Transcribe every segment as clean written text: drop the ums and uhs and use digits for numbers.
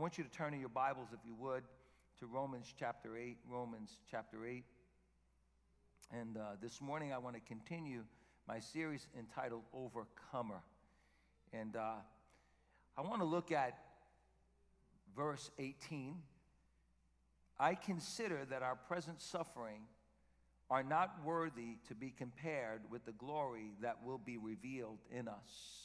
want you to turn in your Bibles, if you would, to Romans chapter 8. Romans chapter 8. And this morning I want to continue my series entitled Overcomer. And I want to look at verse 18. I consider that our present suffering are not worthy to be compared with the glory that will be revealed in us.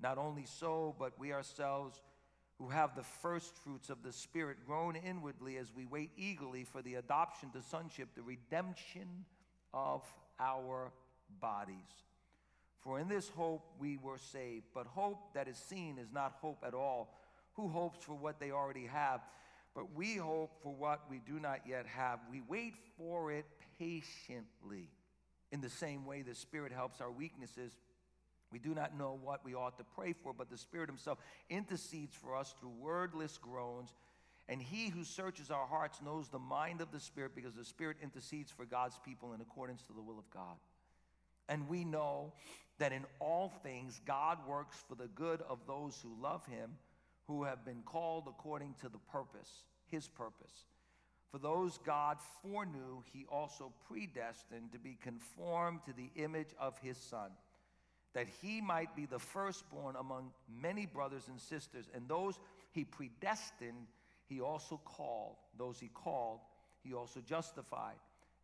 Not only so, but we ourselves who have the first fruits of the Spirit grown inwardly as we wait eagerly for the adoption to sonship, the redemption of our bodies. For in this hope we were saved, but hope that is seen is not hope at all. Who hopes for what they already have? But we hope for what we do not yet have. We wait for it patiently. In the same way, the Spirit helps our weaknesses. We do not know what we ought to pray for, but the Spirit himself intercedes for us through wordless groans. And he who searches our hearts knows the mind of the Spirit, because the Spirit intercedes for God's people in accordance to the will of God. And we know that in all things God works for the good of those who love him, who have been called according to the purpose, his purpose. For those God foreknew, he also predestined to be conformed to the image of his Son, that he might be the firstborn among many brothers and sisters. And those he predestined, he also called. Those he called, he also justified.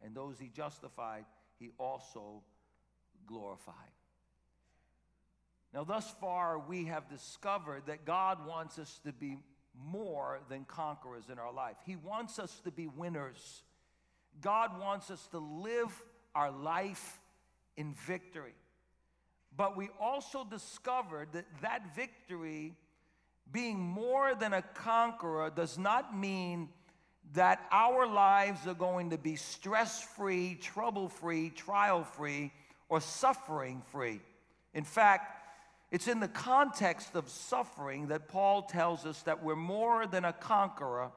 And those he justified, he also glorified. Now, thus far, we have discovered that God wants us to be more than conquerors in our life. He wants us to be winners. God wants us to live our life in victory. But we also discovered that victory, being more than a conqueror, does not mean that our lives are going to be stress-free, trouble-free, trial-free, or suffering-free. In fact, it's in the context of suffering that Paul tells us that we're more than a conqueror,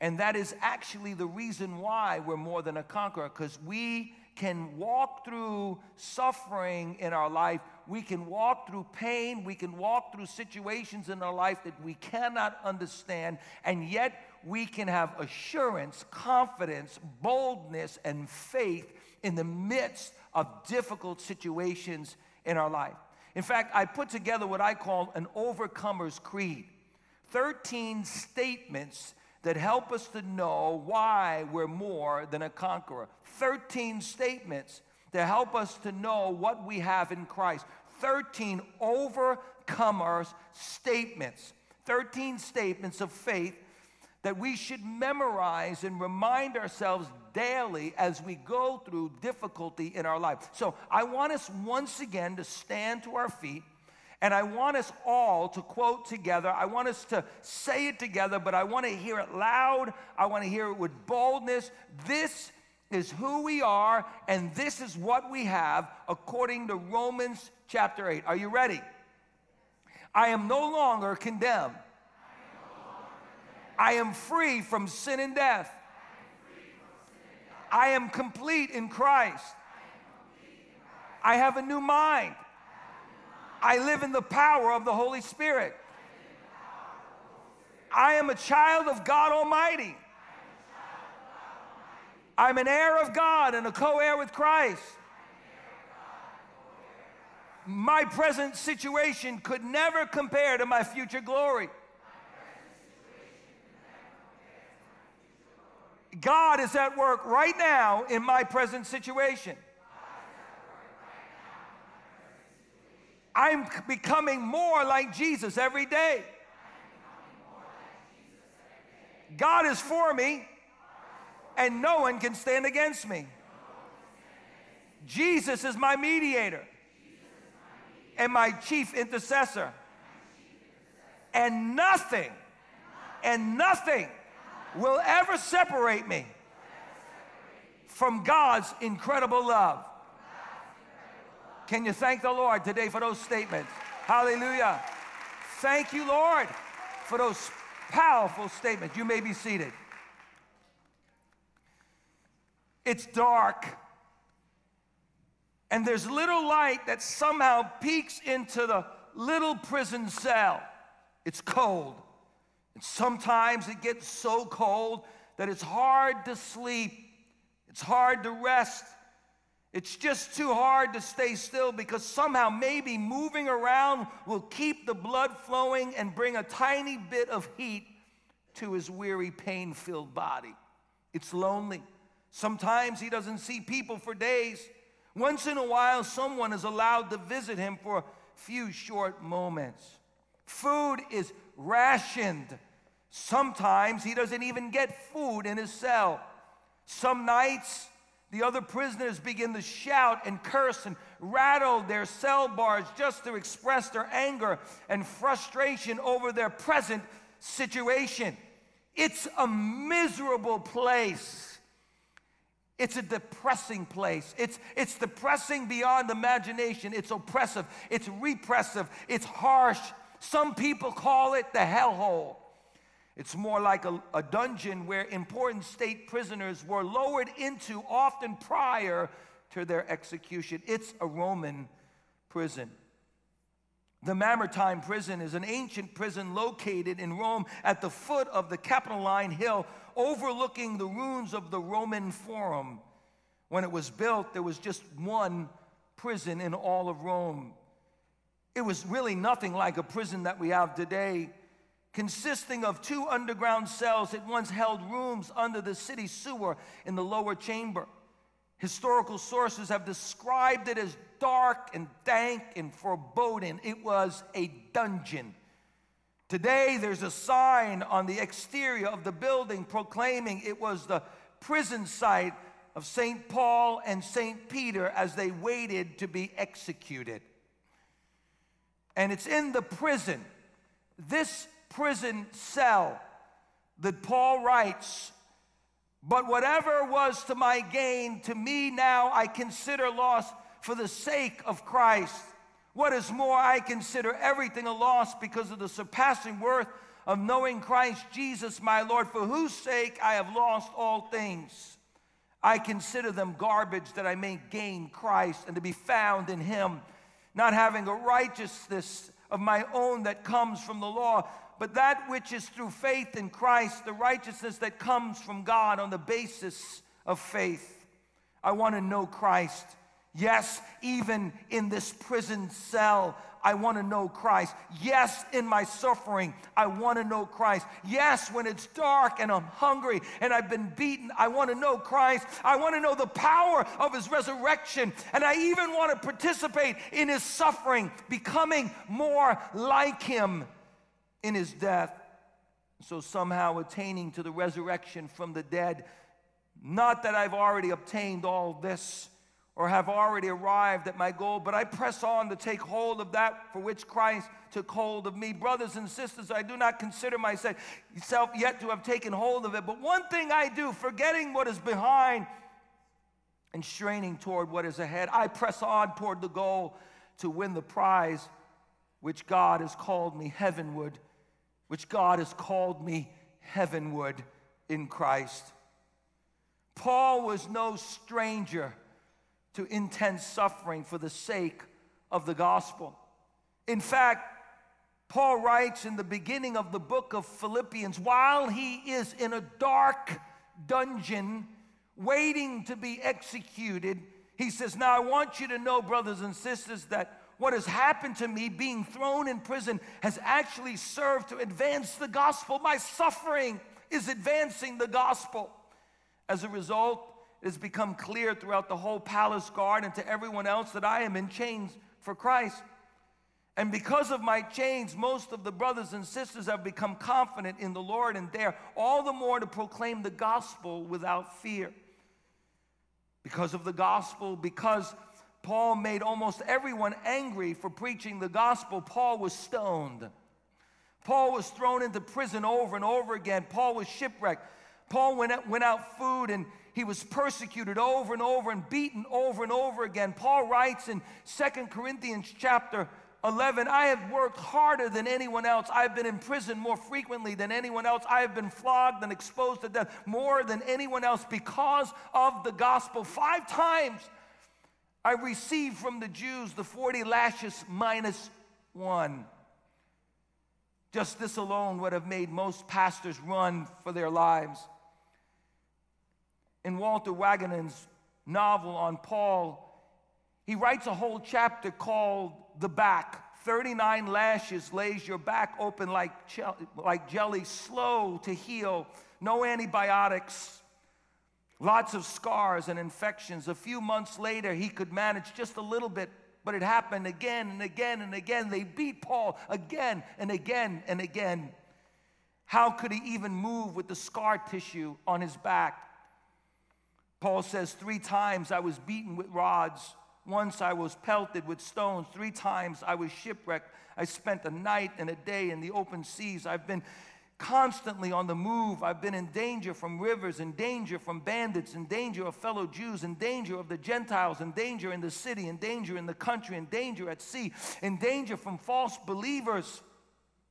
and that is actually the reason why we're more than a conqueror, because we can walk through suffering in our life. We can walk through pain. We can walk through situations in our life that we cannot understand, and yet we can have assurance, confidence, boldness, and faith in the midst of difficult situations in our life. In fact, I put together what I call an Overcomer's Creed, 13 statements that help us to know why we're more than a conqueror, 13 statements that help us to know what we have in Christ, 13 Overcomer's statements, 13 statements of faith that we should memorize and remind ourselves daily as we go through difficulty in our life. So I want us once again to stand to our feet, and I want us all to quote together. I want us to say it together, but I want to hear it loud. I want to hear it with boldness. This is who we are, and this is what we have according to Romans chapter 8. Are you ready? I am no longer condemned. I am free from sin and death. I am complete in Christ. I have a new mind. I live in the power of the Holy Spirit. I am a child of God Almighty. I'm an heir of God and a co-heir with Christ. My present situation could never compare to my future glory. God is at work right now in my present situation. I'm becoming more like Jesus every day. God is for me, and no one can stand against me. Jesus is my mediator and my chief intercessor, and nothing and nothing will ever separate me from God's incredible love. Can you thank the Lord today for those statements? Hallelujah. Thank you, Lord, for those powerful statements. You may be seated. It's dark, and there's little light that somehow peeks into the little prison cell. It's cold, and sometimes it gets so cold that it's hard to sleep. It's hard to rest. It's just too hard to stay still because somehow maybe moving around will keep the blood flowing and bring a tiny bit of heat to his weary, pain-filled body. It's lonely. Sometimes he doesn't see people for days. Once in a while, someone is allowed to visit him for a few short moments. Food is rationed. Sometimes he doesn't even get food in his cell. Some nights, the other prisoners begin to shout and curse and rattle their cell bars just to express their anger and frustration over their present situation. It's a miserable place. It's a depressing place. It's depressing beyond imagination. It's oppressive. It's repressive. It's harsh. Some people call it the hellhole. It's more like a dungeon where important state prisoners were lowered into, often prior to their execution. It's a Roman prison. The Mamertine prison is an ancient prison located in Rome at the foot of the Capitoline Hill, overlooking the ruins of the Roman Forum. When it was built, there was just one prison in all of Rome. It was really nothing like a prison that we have today. Consisting of two underground cells, it once held rooms under the city sewer in the lower chamber. Historical sources have described it as dark and dank and foreboding. It was a dungeon. Today, there's a sign on the exterior of the building proclaiming it was the prison site of St. Paul and St. Peter as they waited to be executed. And it's in the prison, this prison cell, that Paul writes, "But whatever was to my gain, to me now I consider loss for the sake of Christ. What is more, I consider everything a loss because of the surpassing worth of knowing Christ Jesus my Lord, for whose sake I have lost all things. I consider them garbage that I may gain Christ and to be found in him, not having a righteousness of my own that comes from the law, but that which is through faith in Christ, the righteousness that comes from God on the basis of faith." I want to know Christ. Yes, even in this prison cell, I want to know Christ. Yes, in my suffering, I want to know Christ. Yes, when it's dark and I'm hungry and I've been beaten, I want to know Christ. I want to know the power of his resurrection, and I even want to participate in his suffering, becoming more like him in his death, so somehow attaining to the resurrection from the dead. Not that I've already obtained all this or have already arrived at my goal, but I press on to take hold of that for which Christ took hold of me. Brothers and sisters, I do not consider myself yet to have taken hold of it, but one thing I do, forgetting what is behind and straining toward what is ahead, I press on toward the goal to win the prize which God has called me heavenward, which God has called me heavenward in Christ. Paul was no stranger to intense suffering for the sake of the gospel. In fact, Paul writes in the beginning of the book of Philippians, while he is in a dark dungeon waiting to be executed, he says, "Now I want you to know, brothers and sisters, that what has happened to me, being thrown in prison, has actually served to advance the gospel. My suffering is advancing the gospel." As a result, it has become clear throughout the whole palace guard and to everyone else that I am in chains for Christ. And because of my chains, most of the brothers and sisters have become confident in the Lord and dare all the more to proclaim the gospel without fear. Because of the gospel, because Paul made almost everyone angry for preaching the gospel, Paul was stoned. Paul was thrown into prison over and over again. Paul was shipwrecked. Paul went out food, and he was persecuted over and over and beaten over and over again. Paul writes in 2 Corinthians chapter 11, I have worked harder than anyone else. I have been in prison more frequently than anyone else. I have been flogged and exposed to death more than anyone else because of the gospel. 5 times I received from the Jews the 40 lashes minus 1. Just this alone would have made most pastors run for their lives. In Walter Wagoner's novel on Paul, he writes a whole chapter called The Back. 39 lashes lays your back open like jelly, slow to heal, no antibiotics, lots of scars and infections. A few months later, he could manage just a little bit, but it happened again and again and again. They beat Paul again and again and again. How could he even move with the scar tissue on his back? Paul says, 3 times I was beaten with rods. Once I was pelted with stones. 3 times I was shipwrecked. I spent a night and a day in the open seas. I've been constantly on the move. I've been in danger from rivers, in danger from bandits, in danger of fellow Jews, in danger of the Gentiles, in danger in the city, in danger in the country, in danger at sea, in danger from false believers.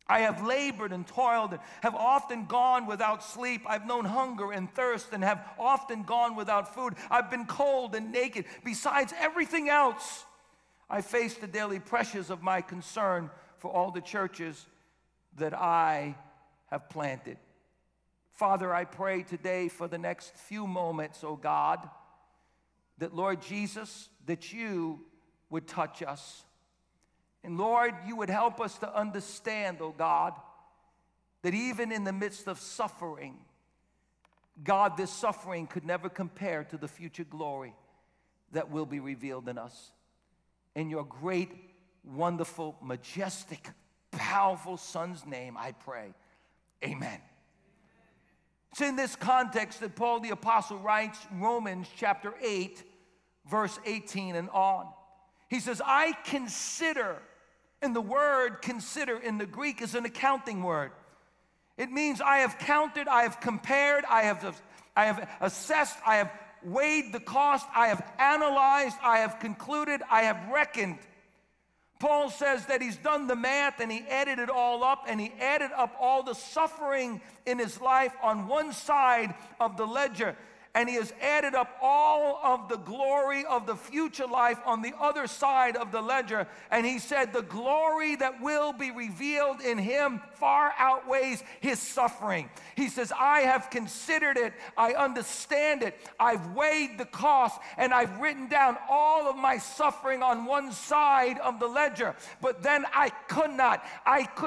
I have labored and toiled and have often gone without sleep. I've known hunger and thirst and have often gone without food. I've been cold and naked. Besides everything else, I face the daily pressures of my concern for all the churches that I have planted. Father, I pray today for the next few moments, oh God, that, Lord Jesus, that you would touch us. And Lord, you would help us to understand, oh God, that even in the midst of suffering, God, this suffering could never compare to the future glory that will be revealed in us. In your great, wonderful, majestic, powerful Son's name, I pray. Amen. It's in this context that Paul the Apostle writes Romans chapter 8, verse 18 and on. He says, I consider, and the word consider in the Greek is an accounting word. It means I have counted, I have compared, I have assessed, I have weighed the cost, I have analyzed, I have concluded, I have reckoned. Paul says that he's done the math and he added it all up, and he added up all the suffering in his life on one side of the ledger. And he has added up all of the glory of the future life on the other side of the ledger. And he said, the glory that will be revealed in him far outweighs his suffering. He says, I have considered it. I understand it. I've weighed the cost. And I've written down all of my suffering on one side of the ledger. But then I could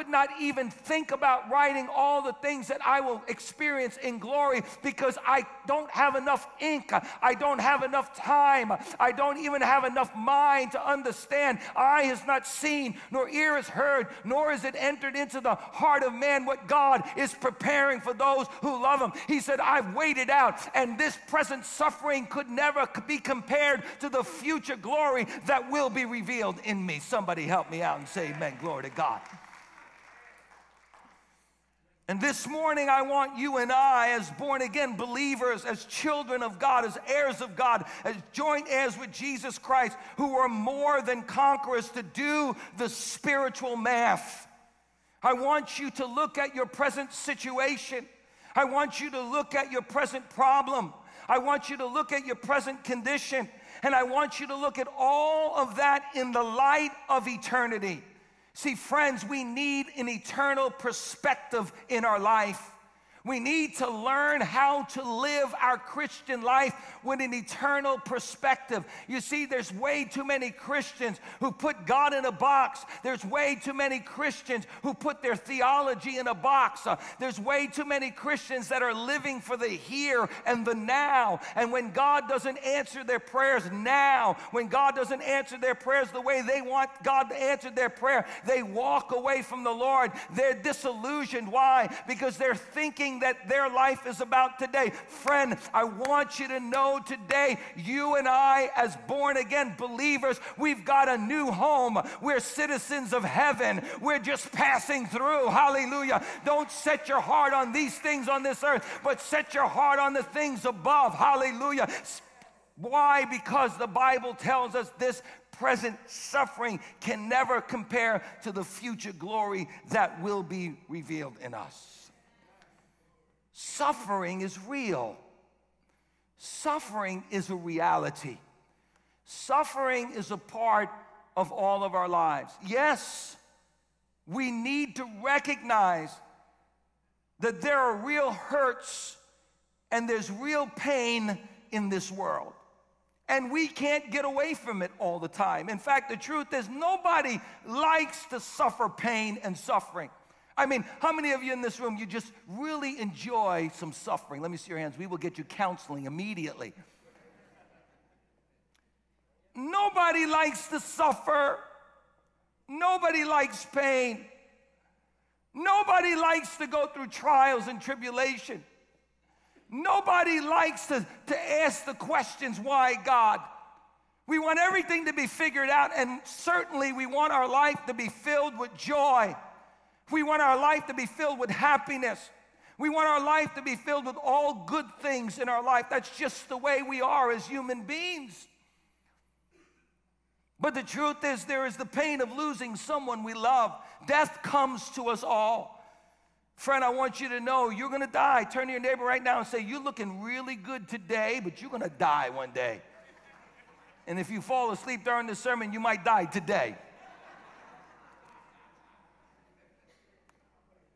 not even think about writing all the things that I will experience in glory, because I don't have enough ink. I don't have enough time. I don't even have enough mind to understand. Eye has not seen, nor ear has heard, nor is it entered into the heart of man what God is preparing for those who love him. He said, I've waited out, and this present suffering could never be compared to the future glory that will be revealed in me. Somebody help me out and say amen. Glory to God. And this morning, I want you and I, as born-again believers, as children of God, as heirs of God, as joint heirs with Jesus Christ, who are more than conquerors, to do the spiritual math. I want you to look at your present situation. I want you to look at your present problem. I want you to look at your present condition. And I want you to look at all of that in the light of eternity. See, friends, we need an eternal perspective in our life. We need to learn how to live our Christian life with an eternal perspective. You see, there's way too many Christians who put God in a box. There's way too many Christians who put their theology in a box. There's way too many Christians that are living for the here and the now. And when God doesn't answer their prayers now, when God doesn't answer their prayers the way they want God to answer their prayer, they walk away from the Lord. They're disillusioned. Why? Because they're thinking thing that their life is about today. Friend, I want you to know today, you and I, as born-again believers, we've got a new home. We're citizens of heaven. We're just passing through. Hallelujah. Don't set your heart on these things on this earth, but set your heart on the things above. Hallelujah. Why? Because the Bible tells us this present suffering can never compare to the future glory that will be revealed in us. Suffering is real. Suffering is a reality. Suffering is a part of all of our lives. Yes, we need to recognize that there are real hurts and there's real pain in this world. And we can't get away from it all the time. In fact, the truth is nobody likes to suffer pain and suffering. I mean, how many of you in this room, you just really enjoy some suffering? Let me see your hands. We will get you counseling immediately. Nobody likes to suffer. Nobody likes pain. Nobody likes to go through trials and tribulation. Nobody likes to ask the questions, why God? We want everything to be figured out, and certainly we want our life to be filled with joy. We want our life to be filled with happiness. We want our life to be filled with all good things in our life. That's just the way we are as human beings. But the truth is, there is the pain of losing someone we love. Death comes to us all. Friend, I want you to know you're going to die. Turn to your neighbor right now and say, you're looking really good today, but you're going to die one day. And if you fall asleep during the sermon, you might die today.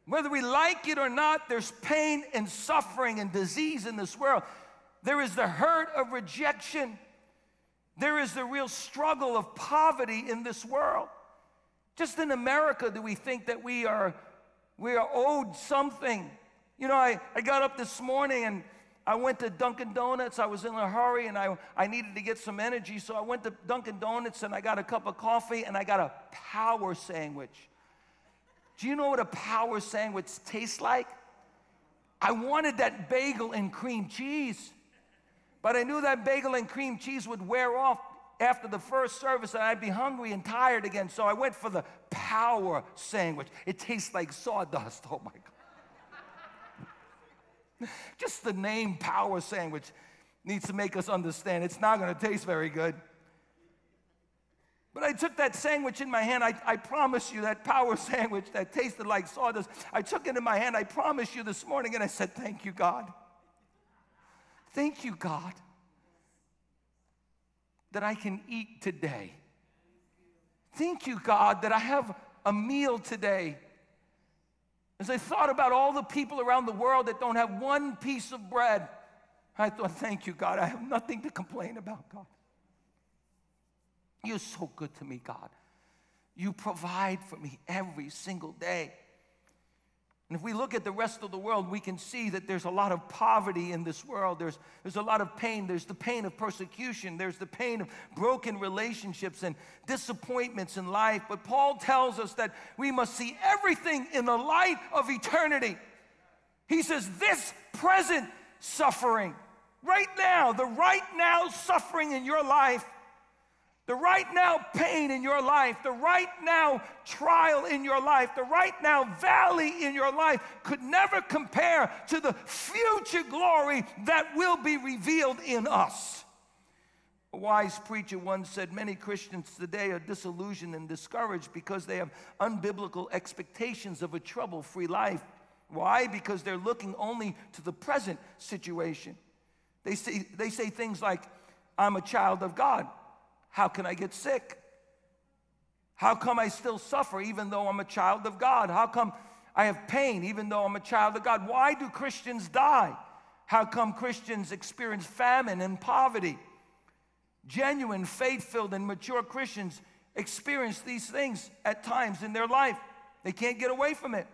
Whether we like it or not, there's pain and suffering and disease in this world. There is the hurt of rejection. There is the real struggle of poverty in this world. Just in America do we think that we are owed something. You know, I got up this morning and I went to Dunkin' Donuts. I was in a hurry and I needed to get some energy, so I went to Dunkin' Donuts and I got a cup of coffee and I got a power sandwich. Do you know what a power sandwich tastes like? I wanted that bagel and cream cheese, but I knew that bagel and cream cheese would wear off after the first service, and I'd be hungry and tired again, so I went for the power sandwich. It tastes like sawdust. Oh my God. Just the name power sandwich needs to make us understand it's not going to taste very good. But I took that sandwich in my hand. I promise you, that power sandwich that tasted like sawdust, I took it in my hand, I promise you, this morning, and I said, thank you, God. Thank you, God, that I can eat today. Thank you, God, that I have a meal today. As I thought about all the people around the world that don't have one piece of bread, I thought, thank you, God, I have nothing to complain about, God. You're so good to me, God. You provide for me every single day. And if we look at the rest of the world, we can see that there's a lot of poverty in this world. There's a lot of pain. There's the pain of persecution. There's the pain of broken relationships and disappointments in life. But Paul tells us that we must see everything in the light of eternity. He says this present suffering, right now, the right now suffering in your life, the right now pain in your life, the right now trial in your life, the right now valley in your life could never compare to the future glory that will be revealed in us. A wise preacher once said, many Christians today are disillusioned and discouraged because they have unbiblical expectations of a trouble-free life. Why? Because they're looking only to the present situation. They say things like, I'm a child of God. How can I get sick? How come I still suffer even though I'm a child of God? How come I have pain even though I'm a child of God? Why do Christians die? How come Christians experience famine and poverty? Genuine, faith-filled, and mature Christians experience these things at times in their life. They can't get away from it,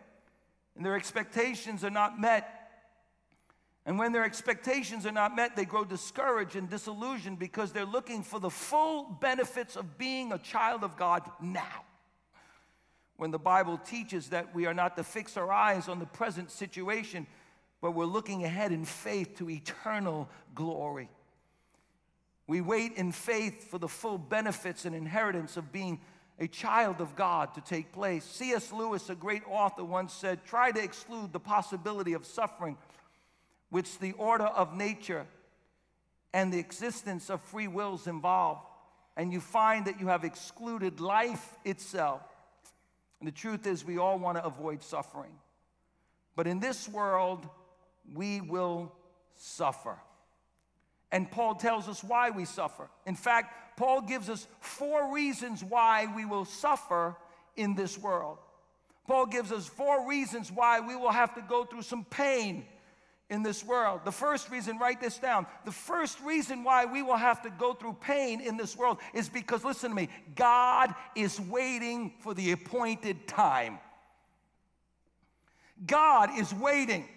and their expectations are not met. And when their expectations are not met, they grow discouraged and disillusioned because they're looking for the full benefits of being a child of God now. When the Bible teaches that we are not to fix our eyes on the present situation, but we're looking ahead in faith to eternal glory. We wait in faith for the full benefits and inheritance of being a child of God to take place. C.S. Lewis, a great author, once said, "Try to exclude the possibility of suffering, which the order of nature and the existence of free wills involve, and you find that you have excluded life itself." And the truth is, we all want to avoid suffering. But in this world, we will suffer. And Paul tells us why we suffer. In fact, Paul gives us four reasons why we will suffer in this world. Paul gives us four reasons why we will have to go through some pain in this world. The first reason, write this down. The first reason why we will have to go through pain in this world is because, listen to me, God is waiting for the appointed time. God is waiting.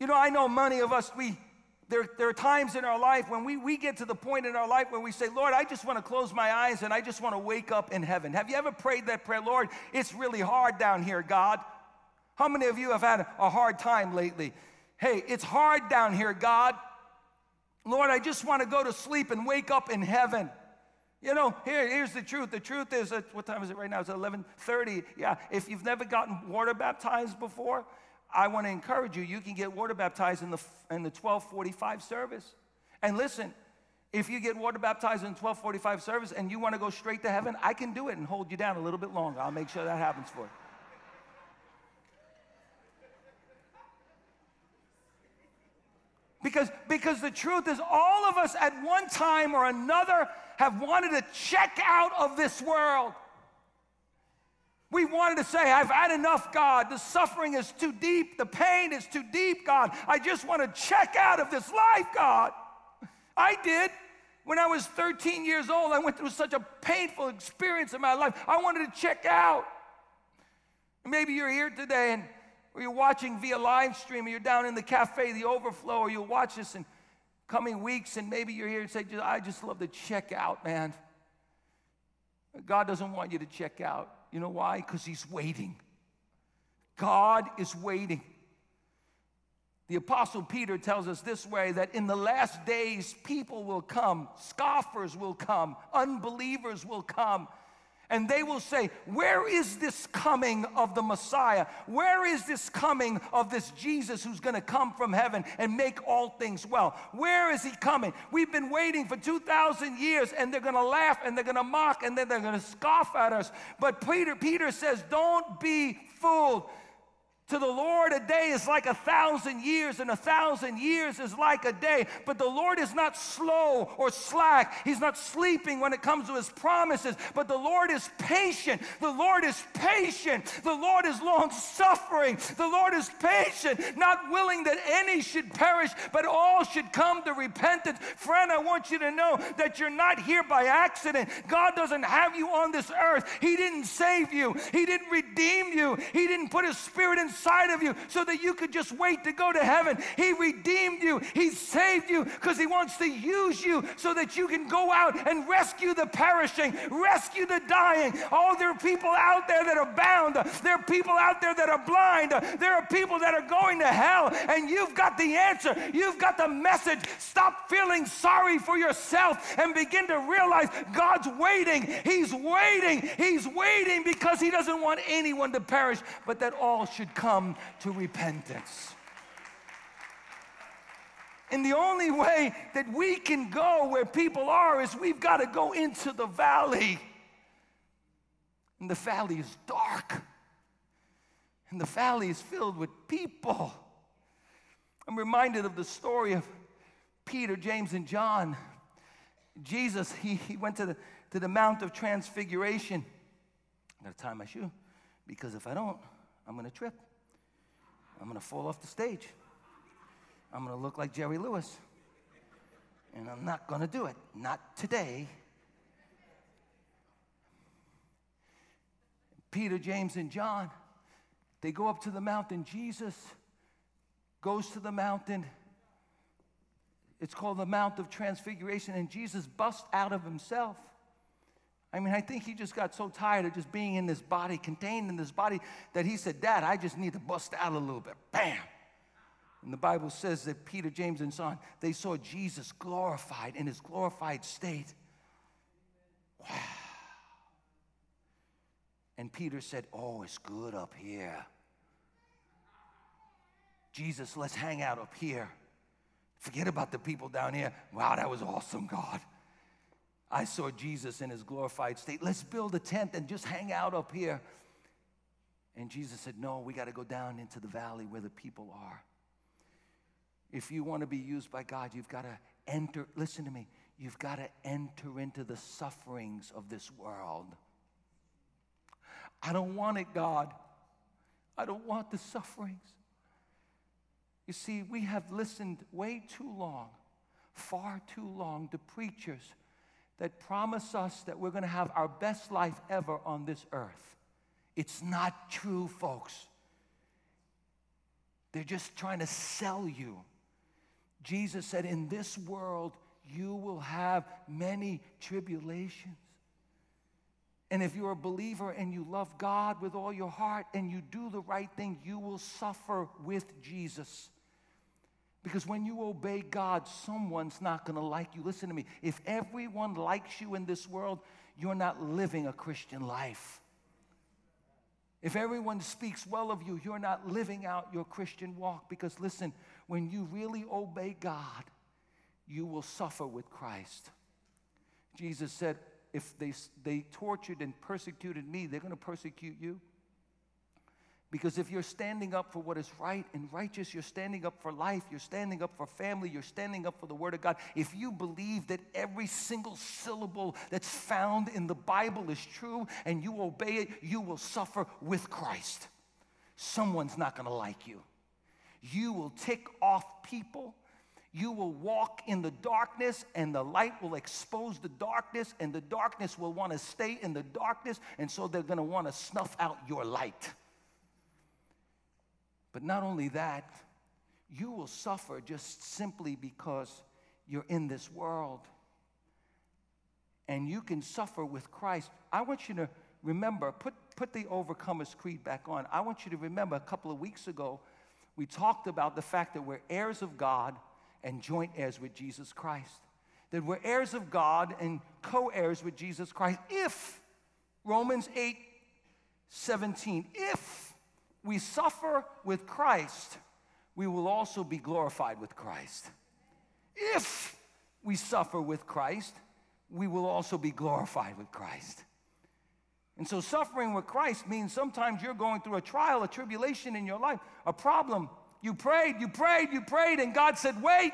You know, I know many of us, there are times in our life when we get to the point in our life where we say, "Lord, I just want to close my eyes and I just want to wake up in heaven." Have you ever prayed that prayer? "Lord, it's really hard down here, God." How many of you have had a hard time lately? "Hey, it's hard down here, God. Lord, I just want to go to sleep and wake up in heaven." You know, here's the truth. The truth is, what time is it right now? It's 11:30. Yeah, if you've never gotten water baptized before, I want to encourage you. You can get water baptized in the 12:45 service. And listen, if you get water baptized in the 12:45 service and you want to go straight to heaven, I can do it and hold you down a little bit longer. I'll make sure that happens for you. Because the truth is, all of us at one time or another have wanted to check out of this world. We wanted to say, "I've had enough, God. The suffering is too deep. The pain is too deep, God. I just want to check out of this life, God." I did. When I was 13 years old, I went through such a painful experience in my life. I wanted to check out. Maybe you're here today and or you're watching via live stream, or you're down in the cafe, the overflow, or you'll watch this in coming weeks, and maybe you're here and say, "I just love to check out, man." God doesn't want you to check out. You know why? Because He's waiting. God is waiting. The Apostle Peter tells us this way, that in the last days, people will come, scoffers will come, unbelievers will come, and they will say, "Where is this coming of the Messiah? Where is this coming of this Jesus who's going to come from heaven and make all things well? Where is He coming? We've been waiting for 2,000 years, and they're going to laugh, and they're going to mock, and then they're going to scoff at us. But Peter says, "Don't be fooled. To the Lord, a day is like 1,000 years, and 1,000 years is like a day. But the Lord is not slow or slack. He's not sleeping when it comes to His promises. But the Lord is patient. The Lord is patient. The Lord is long-suffering. The Lord is patient, not willing that any should perish, but all should come to repentance." Friend, I want you to know that you're not here by accident. God doesn't have you on this earth. He didn't save you. He didn't redeem you. He didn't put His Spirit inside of you so that you could just wait to go to heaven. He redeemed you. He saved you because He wants to use you so that you can go out and rescue the perishing, rescue the dying. Oh, there are people out there that are bound. There are people out there that are blind. There are people that are going to hell, and you've got the answer. You've got the message. Stop feeling sorry for yourself and begin to realize God's waiting. He's waiting. He's waiting because He doesn't want anyone to perish, but that all should come to repentance. And the only way that we can go where people are is we've got to go into the valley. And the valley is dark. And the valley is filled with people. I'm reminded of the story of Peter, James, and John. Jesus, he went to the Mount of Transfiguration. I'm going to tie my shoe because if I don't, I'm going to trip. I'm going to fall off the stage. I'm going to look like Jerry Lewis. And I'm not going to do it. Not today. Peter, James, and John, they go up to the mountain. Jesus goes to the mountain. It's called the Mount of Transfiguration. And Jesus busts out of Himself. I mean, I think He just got so tired of just being in this body, contained in this body, that He said, "Dad, I just need to bust out a little bit." Bam! And the Bible says that Peter, James, and John, they saw Jesus glorified in his glorified state. Wow. And Peter said, oh, it's good up here. Jesus, let's hang out up here. Forget about the people down here. Wow, that was awesome, God. I saw Jesus in his glorified state. Let's build a tent and just hang out up here. And Jesus said, no, we got to go down into the valley where the people are. If you want to be used by God, you've got to enter. Listen to me. You've got to enter into the sufferings of this world. I don't want it, God. I don't want the sufferings. You see, we have listened way too long, far too long, to preachers that promise us that we're going to have our best life ever on this earth. It's not true, folks. They're just trying to sell you. Jesus said, in this world, you will have many tribulations. And if you're a believer and you love God with all your heart and you do the right thing, you will suffer with Jesus. Because when you obey God, someone's not going to like you. Listen to me. If everyone likes you in this world, you're not living a Christian life. If everyone speaks well of you, you're not living out your Christian walk. Because listen, when you really obey God, you will suffer with Christ. Jesus said, if they tortured and persecuted me, they're going to persecute you. Because if you're standing up for what is right and righteous, you're standing up for life, you're standing up for family, you're standing up for the Word of God. If you believe that every single syllable that's found in the Bible is true and you obey it, you will suffer with Christ. Someone's not going to like you. You will tick off people. You will walk in the darkness, and the light will expose the darkness, and the darkness will want to stay in the darkness, and so they're going to want to snuff out your light. But not only that, you will suffer just simply because you're in this world. And you can suffer with Christ. I want you to remember, put the Overcomer's Creed back on. I want you to remember a couple of weeks ago, we talked about the fact that we're heirs of God and joint heirs with Jesus Christ. That we're heirs of God and co-heirs with Jesus Christ. If, Romans 8:17, if we suffer with Christ, we will also be glorified with Christ. If we suffer with Christ, we will also be glorified with Christ. And so suffering with Christ means sometimes you're going through a trial, a tribulation in your life, a problem. You prayed, and God said, wait.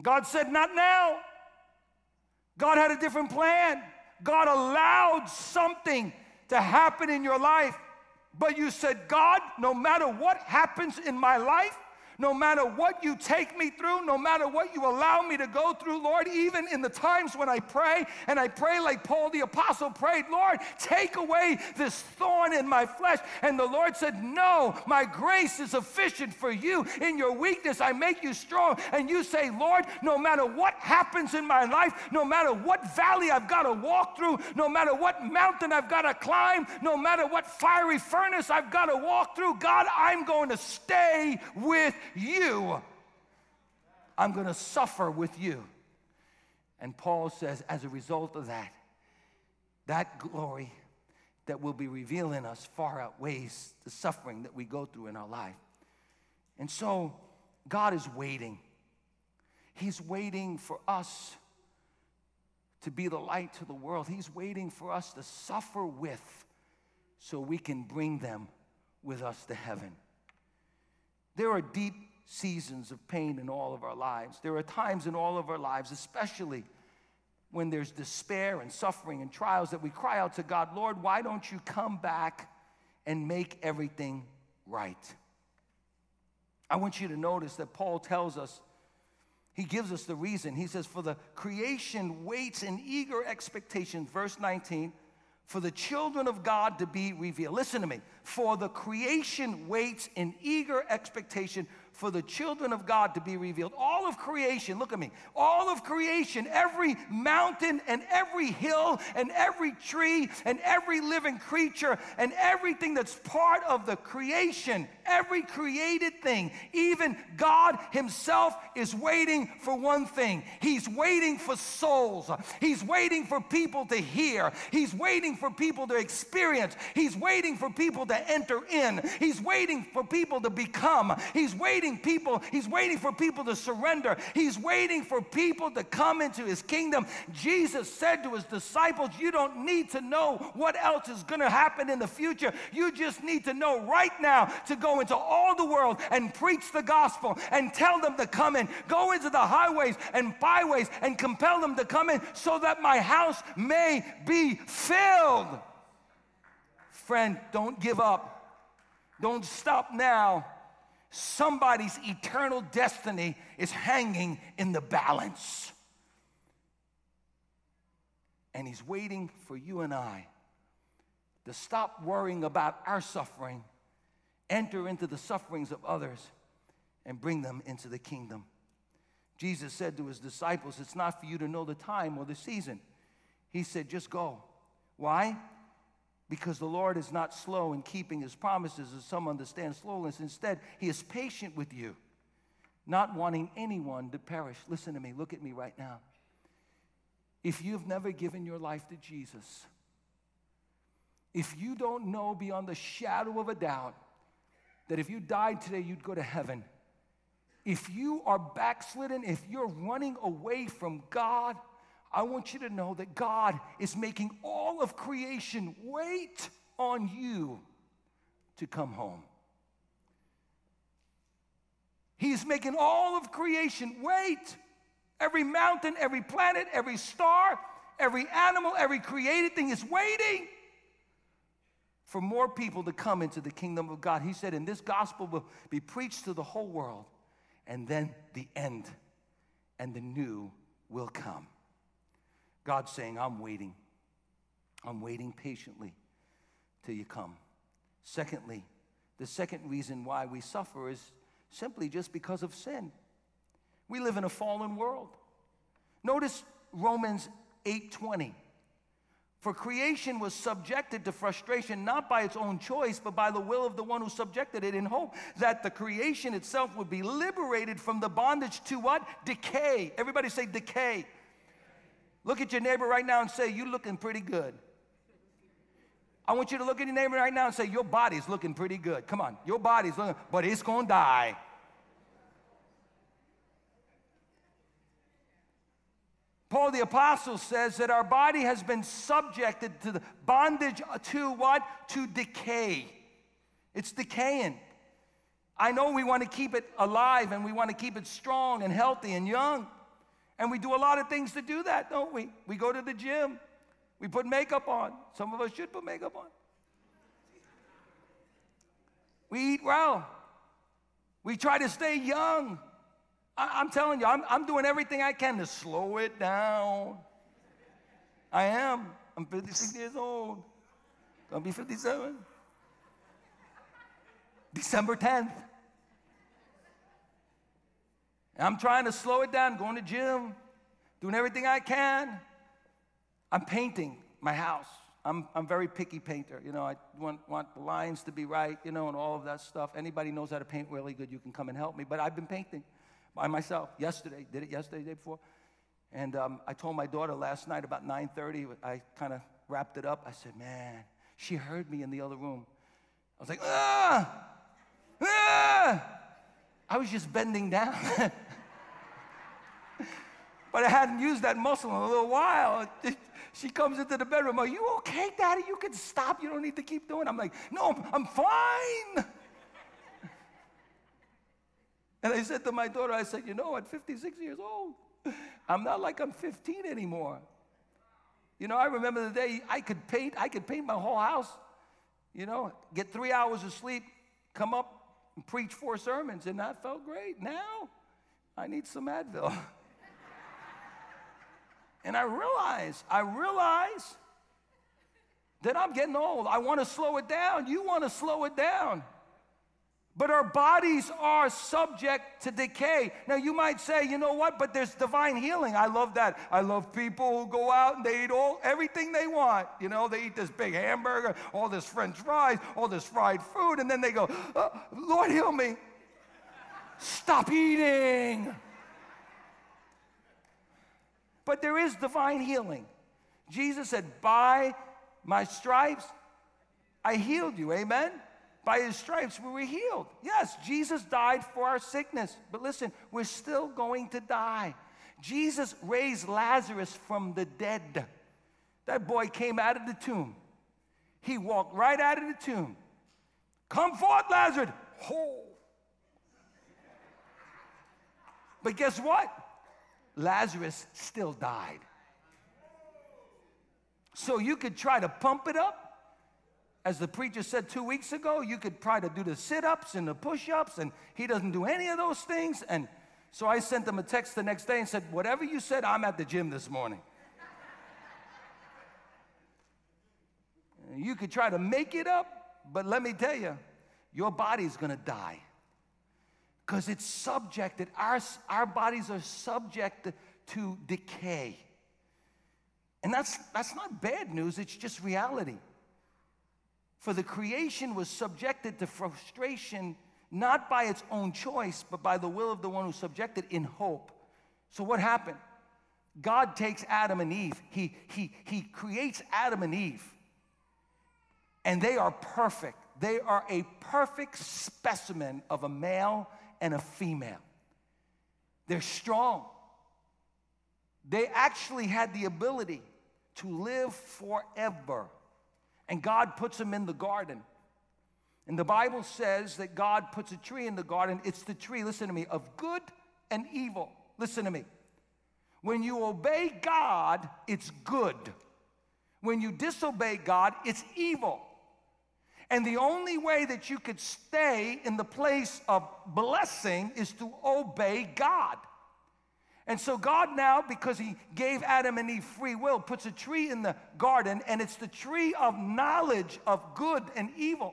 God said, not now. God had a different plan. God allowed something to happen in your life. But you said, God, no matter what happens in my life, no matter what you take me through, no matter what you allow me to go through, Lord, even in the times when I pray, and I pray like Paul the Apostle prayed, Lord, take away this thorn in my flesh. And the Lord said, no, my grace is sufficient for you. In your weakness, I make you strong. And you say, Lord, no matter what happens in my life, no matter what valley I've got to walk through, no matter what mountain I've got to climb, no matter what fiery furnace I've got to walk through, God, I'm going to stay with you. I'm going to suffer with you. And Paul says, as a result of that, that glory that will be revealed in us far outweighs the suffering that we go through in our life. And so God is waiting. He's waiting for us to be the light to the world. He's waiting for us to suffer with so we can bring them with us to heaven. There are deep seasons of pain in all of our lives. There are times in all of our lives, especially when there's despair and suffering and trials, that we cry out to God, Lord, why don't you come back and make everything right? I want you to notice that Paul tells us, he gives us the reason. He says, for the creation waits in eager expectation, verse 19, for the children of God to be revealed. Listen to me. For the creation waits in eager expectation for the children of God to be revealed. All of creation, look at me, all of creation, every mountain and every hill and every tree and every living creature and everything that's part of the creation, every created thing, even God himself is waiting for one thing. He's waiting for souls. He's waiting for people to hear. He's waiting for people to experience. He's waiting for people to enter in. He's waiting for people to become. He's waiting for people to surrender. He's waiting for people to come into his kingdom. Jesus said to his disciples, you don't need to know what else is going to happen in the future. You just need to know right now to go into all the world and preach the gospel and tell them to come in. Go into the highways and byways and compel them to come in so that my house may be filled. Friend, don't give up. Don't stop now. Somebody's eternal destiny is hanging in the balance. And he's waiting for you and I to stop worrying about our suffering, enter into the sufferings of others, and bring them into the kingdom. Jesus said to his disciples, it's not for you to know the time or the season. He said, just go. Why? Because the Lord is not slow in keeping his promises, as some understand slowness. Instead, he is patient with you, not wanting anyone to perish. Listen to me. Look at me right now. If you've never given your life to Jesus, if you don't know beyond the shadow of a doubt that if you died today, you'd go to heaven, if you are backslidden, if you're running away from God, I want you to know that God is making all of creation wait on you to come home. He's making all of creation wait. Every mountain, every planet, every star, every animal, every created thing is waiting for more people to come into the kingdom of God. He said, and this gospel will be preached to the whole world, and then the end and the new will come. God's saying, I'm waiting. I'm waiting patiently till you come. Secondly, the second reason why we suffer is simply just because of sin. We live in a fallen world. Notice Romans 8:20. For creation was subjected to frustration, not by its own choice, but by the will of the one who subjected it, in hope that the creation itself would be liberated from the bondage to what? Decay. Everybody say decay. Look at your neighbor right now and say, you're looking pretty good. I want you to look at your neighbor right now and say, your body's looking pretty good. Come on, your body's looking, but it's going to die. Paul the Apostle says that our body has been subjected to the bondage to what? To decay. It's decaying. I know we want to keep it alive and we want to keep it strong and healthy and young. And we do a lot of things to do that, don't we? We go to the gym. We put makeup on. Some of us should put makeup on. We eat well. We try to stay young. I'm telling you, I'm doing everything I can to slow it down. I am. I'm 56 years old. I'll be 57. December 10th. I'm trying to slow it down, going to gym, doing everything I can. I'm painting my house. I'm a very picky painter. You know, I want the lines to be right, you know, and all of that stuff. Anybody knows how to paint really good, you can come and help me. But I've been painting by myself yesterday. Did it yesterday, the day before. And I told my daughter last night about 9:30, I kind of wrapped it up. I said, man, she heard me in the other room. I was like, ah! Ah! I was just bending down. But I hadn't used that muscle in a little while. She comes into the bedroom. Are you okay, Daddy? You can stop. You don't need to keep doing it. I'm like, no, I'm fine. And I said to my daughter, I said, you know, at 56 years old, I'm not like I'm 15 anymore. You know, I remember the day I could paint my whole house, you know, get 3 hours of sleep, come up, and preach 4 sermons, and that felt great. Now, I need some Advil. And I realize that I'm getting old. I want to slow it down. You want to slow it down. But our bodies are subject to decay. Now, you might say, you know what, but there's divine healing. I love that. I love people who go out and they eat everything they want. You know, they eat this big hamburger, all this French fries, all this fried food, and then they go, oh, Lord, heal me. Stop eating. But there is divine healing. Jesus said, by my stripes, I healed you. Amen? By his stripes we were healed. Yes, Jesus died for our sickness. But listen, we're still going to die. Jesus raised Lazarus from the dead. That boy came out of the tomb. He walked right out of the tomb. Come forth, Lazarus. Oh. But guess what? Lazarus still died. So you could try to pump it up. As the preacher said 2 weeks ago, you could try to do the sit-ups and the push-ups, and he doesn't do any of those things. And so I sent him a text the next day and said, whatever you said, I'm at the gym this morning. You could try to make it up, but let me tell you, your body's going to die because it's subjected. Our bodies are subject to decay. And that's not bad news. It's just reality. For the creation was subjected to frustration, not by its own choice, but by the will of the one who subjected in hope. So what happened? God takes Adam and Eve. He creates Adam and Eve. And they are perfect. They are a perfect specimen of a male and a female. They're strong. They actually had the ability to live forever. And God puts them in the garden. And the Bible says that God puts a tree in the garden. It's the tree, listen to me, of good and evil. Listen to me. When you obey God, it's good. When you disobey God, it's evil. And the only way that you could stay in the place of blessing is to obey God. And so God now, because he gave Adam and Eve free will, puts a tree in the garden, and it's the tree of knowledge of good and evil.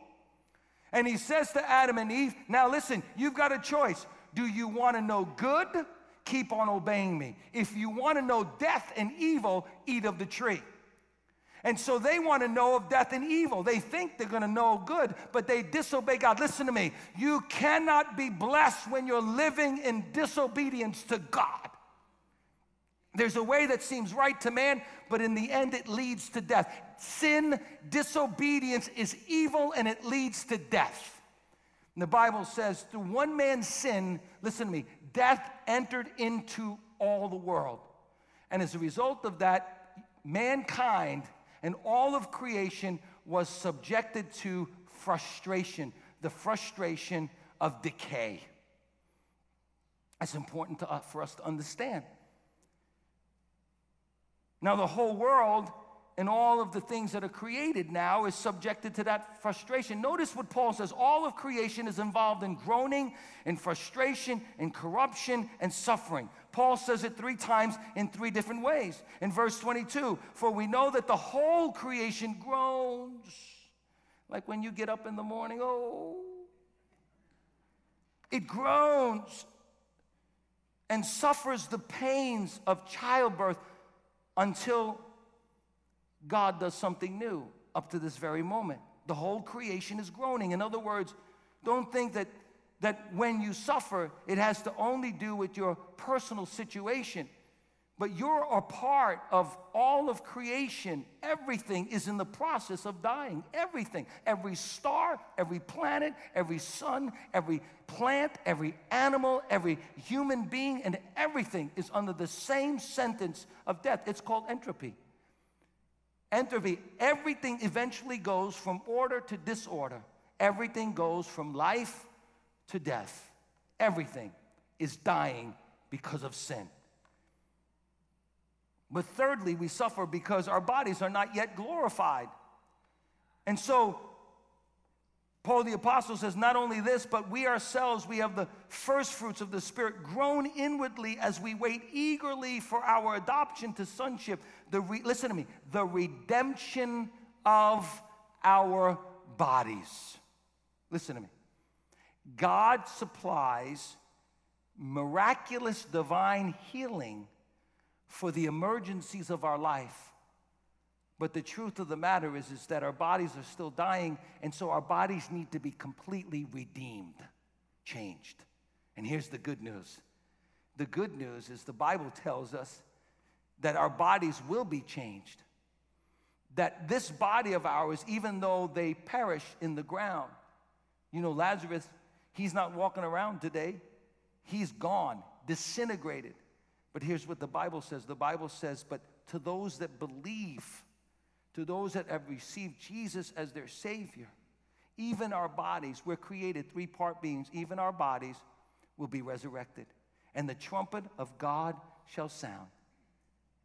And he says to Adam and Eve, now listen, you've got a choice. Do you want to know good? Keep on obeying me. If you want to know death and evil, eat of the tree. And so they want to know of death and evil. They think they're going to know good, but they disobey God. Listen to me. You cannot be blessed when you're living in disobedience to God. There's a way that seems right to man, but in the end it leads to death. Sin, disobedience is evil, and it leads to death. And the Bible says, through one man's sin, listen to me, death entered into all the world. And as a result of that, mankind and all of creation was subjected to frustration, the frustration of decay. That's important for us to understand. Now, the whole world and all of the things that are created now is subjected to that frustration. Notice what Paul says. All of creation is involved in groaning, in frustration, in corruption, and suffering. Paul says it 3 times in 3 different ways. In verse 22, for we know that the whole creation groans. Like when you get up in the morning, oh. It groans and suffers the pains of childbirth until God does something new up to this very moment. The whole creation is groaning. In other words, don't think that when you suffer, it has to only do with your personal situation. But you're a part of all of creation. Everything is in the process of dying. Everything. Every star, every planet, every sun, every plant, every animal, every human being, and everything is under the same sentence of death. It's called entropy. Entropy. Everything eventually goes from order to disorder. Everything goes from life to death. Everything is dying because of sin. But thirdly, we suffer because our bodies are not yet glorified. And so, Paul the Apostle says, not only this, but we ourselves, we have the first fruits of the Spirit, grown inwardly as we wait eagerly for our adoption to sonship. Listen to me, the redemption of our bodies. Listen to me. God supplies miraculous divine healing for the emergencies of our life. But the truth of the matter is that our bodies are still dying, and so our bodies need to be completely redeemed, changed. And here's the good news. The good news is the Bible tells us that our bodies will be changed. That this body of ours, even though they perish in the ground, you know, Lazarus, he's not walking around today. He's gone, disintegrated. But here's what the Bible says. The Bible says, but to those that believe, to those that have received Jesus as their Savior, even our bodies, we're created three-part beings, even our bodies will be resurrected. And the trumpet of God shall sound,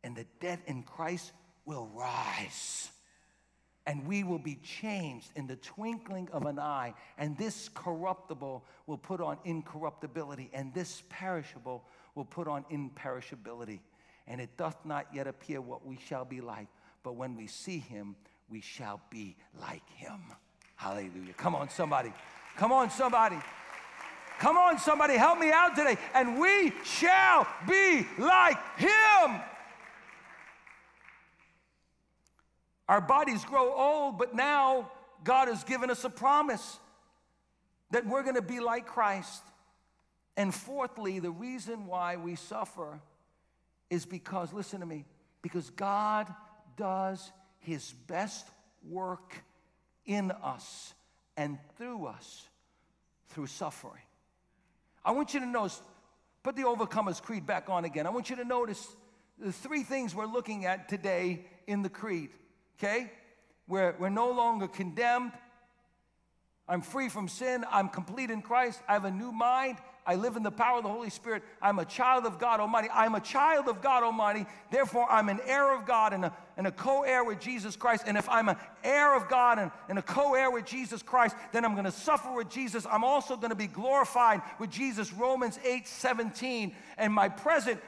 and the dead in Christ will rise. And we will be changed in the twinkling of an eye. And this corruptible will put on incorruptibility. And this perishable will put on imperishability. And it doth not yet appear what we shall be like. But when we see him, we shall be like him. Hallelujah. Come on, somebody. Come on, somebody. Come on, somebody. Help me out today. And we shall be like him. Our bodies grow old, but now God has given us a promise that we're going to be like Christ. And fourthly, the reason why we suffer is because, listen to me, because God does his best work in us and through us through suffering. I want you to notice, put the Overcomer's Creed back on again. I want you to notice the three things we're looking at today in the Creed. Okay? We're no longer condemned. I'm free from sin. I'm complete in Christ. I have a new mind. I live in the power of the Holy Spirit. I'm a child of God Almighty. I'm a child of God Almighty. Therefore, I'm an heir of God and a co-heir with Jesus Christ. And if I'm an heir of God and a co-heir with Jesus Christ, then I'm going to suffer with Jesus. I'm also going to be glorified with Jesus, Romans 8:17. And my present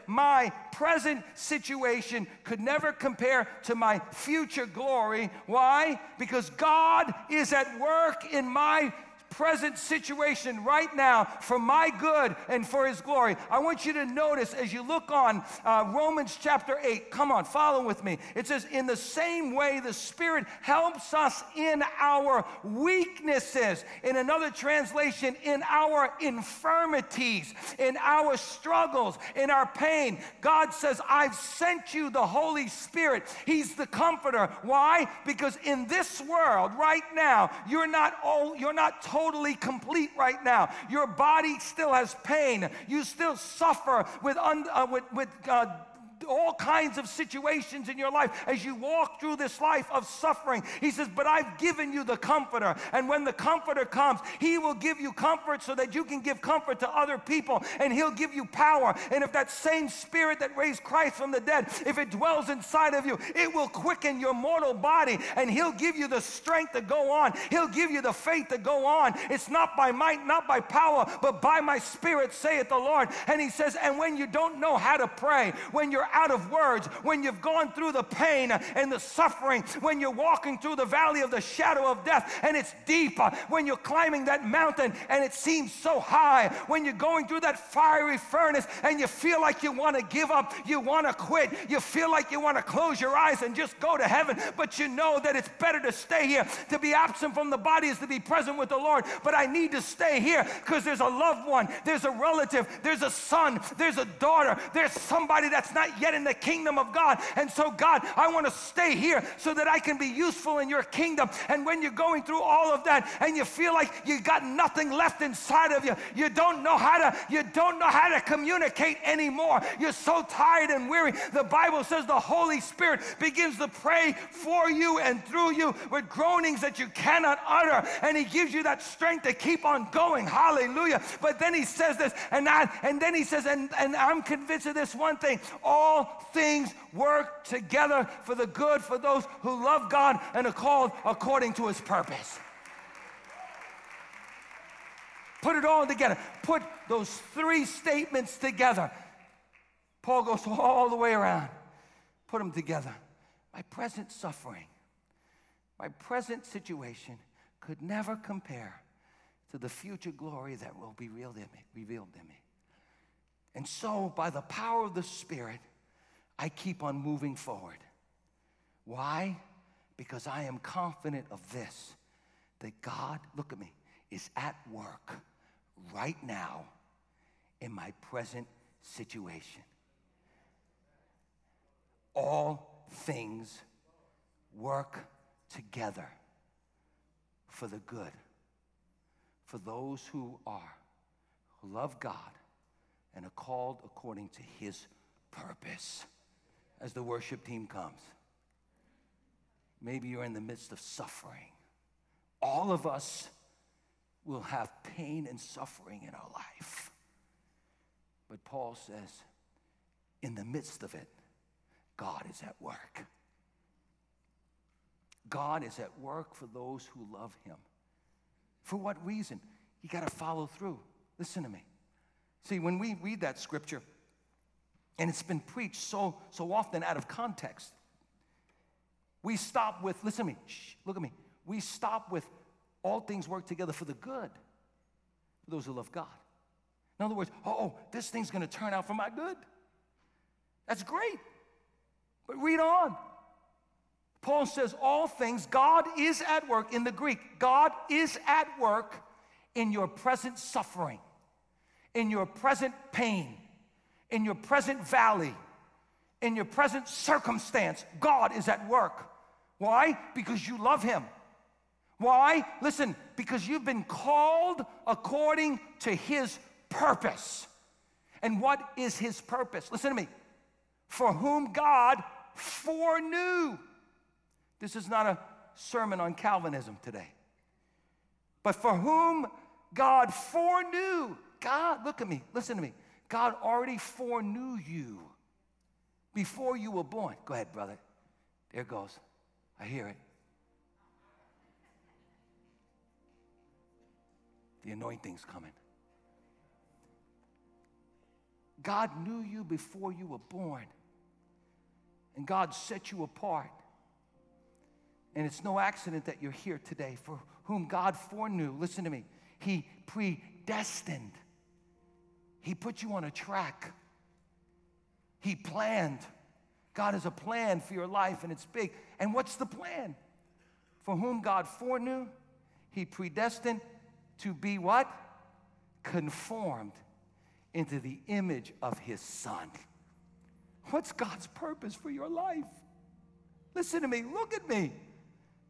situation could never compare to my future glory. Why? Because God is at work in my present situation right now for my good and for his glory. I want you to notice as you look on Romans chapter 8, come on, follow with me. It says, in the same way the Spirit helps us in our weaknesses. In another translation, in our infirmities, in our struggles, in our pain. God says, I've sent you the Holy Spirit. He's the comforter. Why? Because in this world right now, you're not totally complete right now. Your body still has pain. You still suffer with all kinds of situations in your life as you walk through this life of suffering. He says, but I've given you the comforter. And when the comforter comes, he will give you comfort so that you can give comfort to other people. And he'll give you power. And if that same Spirit that raised Christ from the dead, if it dwells inside of you, it will quicken your mortal body. And he'll give you the strength to go on. He'll give you the faith to go on. It's not by might, not by power, but by my Spirit, saith the Lord. And he says, and when you don't know how to pray, when you're out of words, when you've gone through the pain and the suffering, when you're walking through the valley of the shadow of death and it's deeper, when you're climbing that mountain and it seems so high, when you're going through that fiery furnace and you feel like you want to give up, you want to quit, you feel like you want to close your eyes and just go to heaven, but you know that it's better to stay here. To be absent from the body is to be present with the Lord, but I need to stay here because there's a loved one, there's a relative, there's a son, there's a daughter, there's somebody that's not yet in the kingdom of God. And so, God, I want to stay here so that I can be useful in your kingdom. And when you're going through all of that and you feel like you got nothing left inside of you, you don't know how to communicate anymore. You're so tired and weary. The Bible says the Holy Spirit begins to pray for you and through you with groanings that you cannot utter. And he gives you that strength to keep on going. Hallelujah. But then he says this, and then he says, I'm convinced of this one thing. All things work together for the good for those who love God and are called according to his purpose. Put it all together. Put those three statements together. Paul goes all the way around. Put them together. My present suffering, my present situation could never compare to the future glory that will be revealed in me. And so, by the power of the Spirit, I keep on moving forward. Why? Because I am confident of this, that God, look at me, is at work right now in my present situation. All things work together for the good, for those who love God and are called according to his purpose. As the worship team comes, maybe you're in the midst of suffering. All of us will have pain and suffering in our life. But Paul says, in the midst of it, God is at work. God is at work for those who love him. For what reason? You got to follow through. Listen to me. See, when we read that scripture, and it's been preached so often out of context, we stop with, listen to me, look at me. We stop with, all things work together for the good, for those who love God. In other words, this thing's going to turn out for my good. That's great. But read on. Paul says, all things, God is at work. In the Greek, God is at work in your present suffering, in your present pain, in your present valley, in your present circumstance. God is at work. Why? Because you love him. Why? Listen, because you've been called according to his purpose. And what is his purpose? Listen to me. For whom God foreknew. This is not a sermon on Calvinism today. But for whom God foreknew. God, look at me, listen to me. God already foreknew you before you were born. Go ahead, brother. There it goes. I hear it. The anointing's coming. God knew you before you were born. And God set you apart. And it's no accident that you're here today. For whom God foreknew, listen to me, he predestined. He put you on a track. He planned. God has a plan for your life, and it's big. And what's the plan? For whom God foreknew, he predestined to be what? Conformed into the image of his Son. What's God's purpose for your life? Listen to me. Look at me.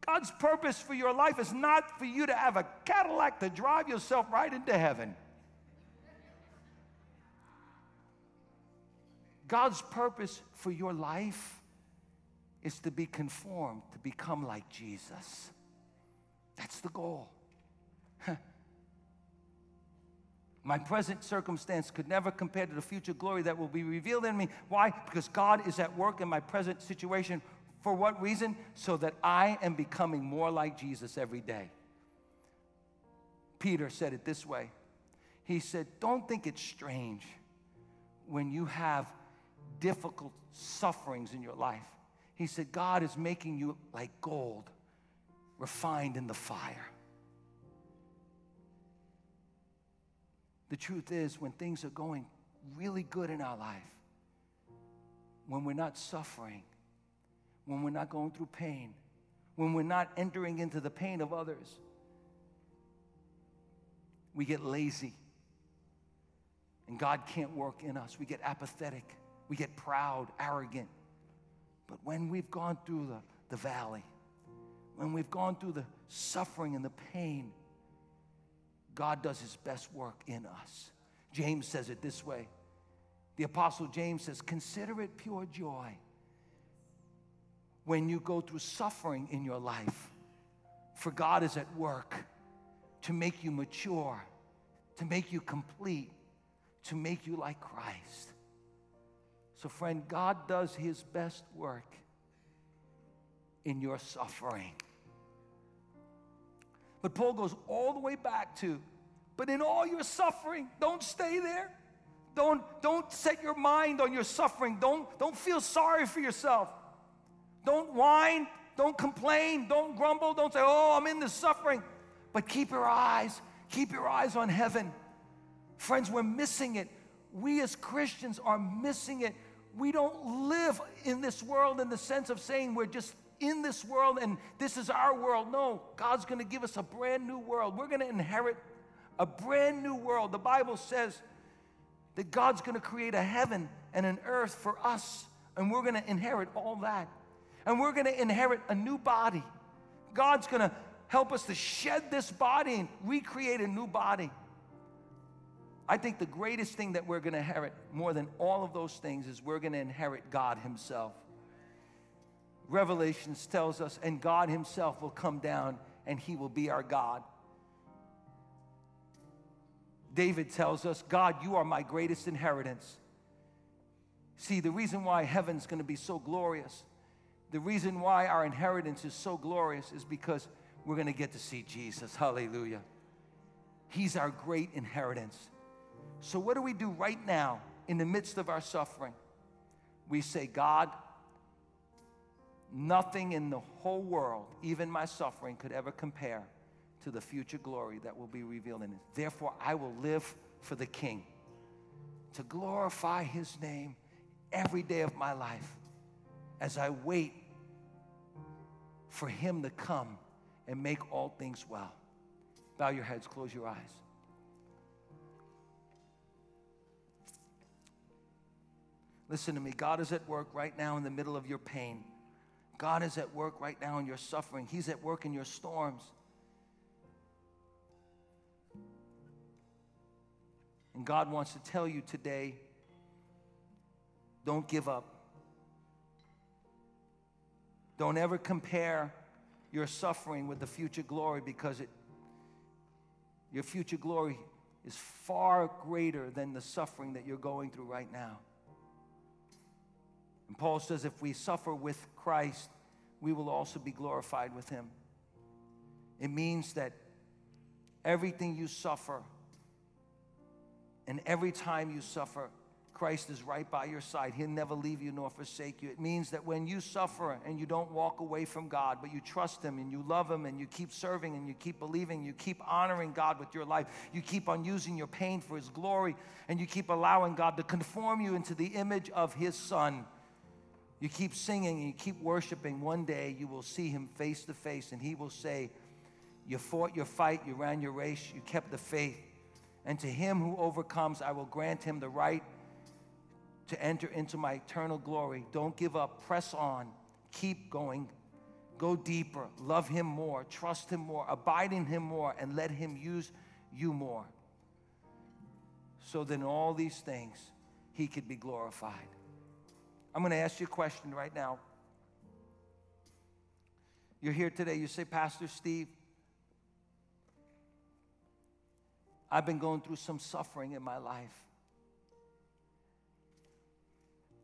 God's purpose for your life is not for you to have a Cadillac to drive yourself right into heaven. God's purpose for your life is to be conformed, to become like Jesus. That's the goal. My present circumstance could never compare to the future glory that will be revealed in me. Why? Because God is at work in my present situation. For what reason? So that I am becoming more like Jesus every day. Peter said it this way. He said, don't think it's strange when you have difficult sufferings in your life. He said, God is making you like gold refined in the fire. The truth is, when things are going really good in our life, when we're not suffering, when we're not going through pain, when we're not entering into the pain of others, we get lazy. And God can't work in us. We get apathetic. We get proud, arrogant. But when we've gone through the valley, when we've gone through the suffering and the pain, God does his best work in us. James says it this way. The Apostle James says, consider it pure joy when you go through suffering in your life, for God is at work to make you mature, to make you complete, to make you like Christ. So friend, God does his best work in your suffering. But Paul goes all the way back to, but in all your suffering, don't stay there. Don't set your mind on your suffering. Don't feel sorry for yourself. Don't whine, don't complain, don't grumble, don't say, I'm in this suffering. But keep your eyes Keep your eyes on heaven. Friends, we're missing it. We as Christians are missing it. We don't live in this world in the sense of saying we're just in this world and this is our world. No, God's going to give us a brand new world. We're going to inherit a brand new world. The Bible says that God's going to create a heaven and an earth for us, and we're going to inherit all that. And we're going to inherit a new body. God's going to help us to shed this body and recreate a new body. I think the greatest thing that we're going to inherit, more than all of those things, is we're going to inherit God Himself. Revelation tells us, and God Himself will come down, and He will be our God. David tells us, God, you are my greatest inheritance. See, the reason why heaven's going to be so glorious, the reason why our inheritance is so glorious is because we're going to get to see Jesus. Hallelujah. He's our great inheritance. So what do we do right now in the midst of our suffering? We say, God, nothing in the whole world, even my suffering, could ever compare to the future glory that will be revealed in it. Therefore, I will live for the King, to glorify His name every day of my life as I wait for Him to come and make all things well. Bow your heads, close your eyes. Listen to me. God is at work right now in the middle of your pain. God is at work right now in your suffering. He's at work in your storms. And God wants to tell you today, don't give up. Don't ever compare your suffering with the future glory, because your future glory is far greater than the suffering that you're going through right now. And Paul says, if we suffer with Christ, we will also be glorified with Him. It means that everything you suffer and every time you suffer, Christ is right by your side. He'll never leave you nor forsake you. It means that when you suffer and you don't walk away from God, but you trust Him and you love Him and you keep serving and you keep believing, you keep honoring God with your life, you keep on using your pain for His glory, and you keep allowing God to conform you into the image of His Son. You keep singing and you keep worshiping. One day you will see Him face to face, and He will say, you fought your fight, you ran your race, you kept the faith. And to him who overcomes, I will grant him the right to enter into my eternal glory. Don't give up. Press on. Keep going. Go deeper. Love Him more. Trust Him more. Abide in Him more. And let Him use you more, so that in all these things, He could be glorified. I'm going to ask you a question right now. You're here today. You say, Pastor Steve, I've been going through some suffering in my life.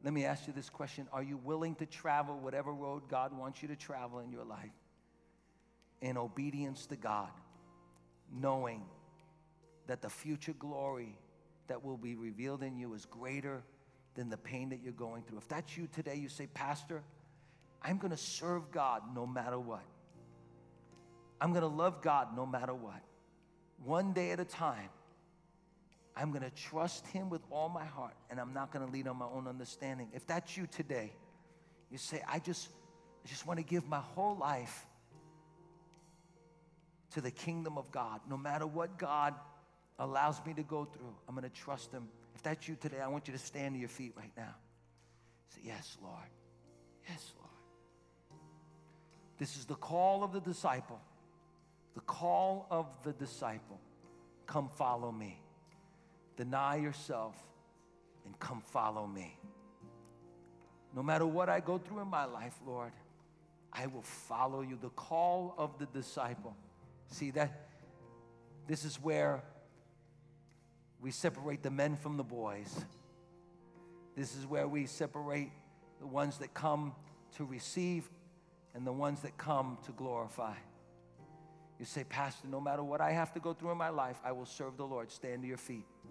Let me ask you this question. Are you willing to travel whatever road God wants you to travel in your life in obedience to God, knowing that the future glory that will be revealed in you is greater than the pain that you're going through? If that's you today, you say, Pastor, I'm going to serve God no matter what. I'm going to love God no matter what. One day at a time, I'm going to trust Him with all my heart, and I'm not going to lean on my own understanding. If that's you today, you say, I just want to give my whole life to the kingdom of God. No matter what God allows me to go through, I'm going to trust Him. If that's you today, I want you to stand to your feet right now. Say, yes, Lord. Yes, Lord. This is the call of the disciple. The call of the disciple, come follow me. Deny yourself and come follow me. No matter what I go through in my life, Lord, I will follow you. The call of the disciple. See, that this is where we separate the men from the boys. This is where we separate the ones that come to receive and the ones that come to glorify. You say, Pastor, no matter what I have to go through in my life, I will serve the Lord. Stand to your feet.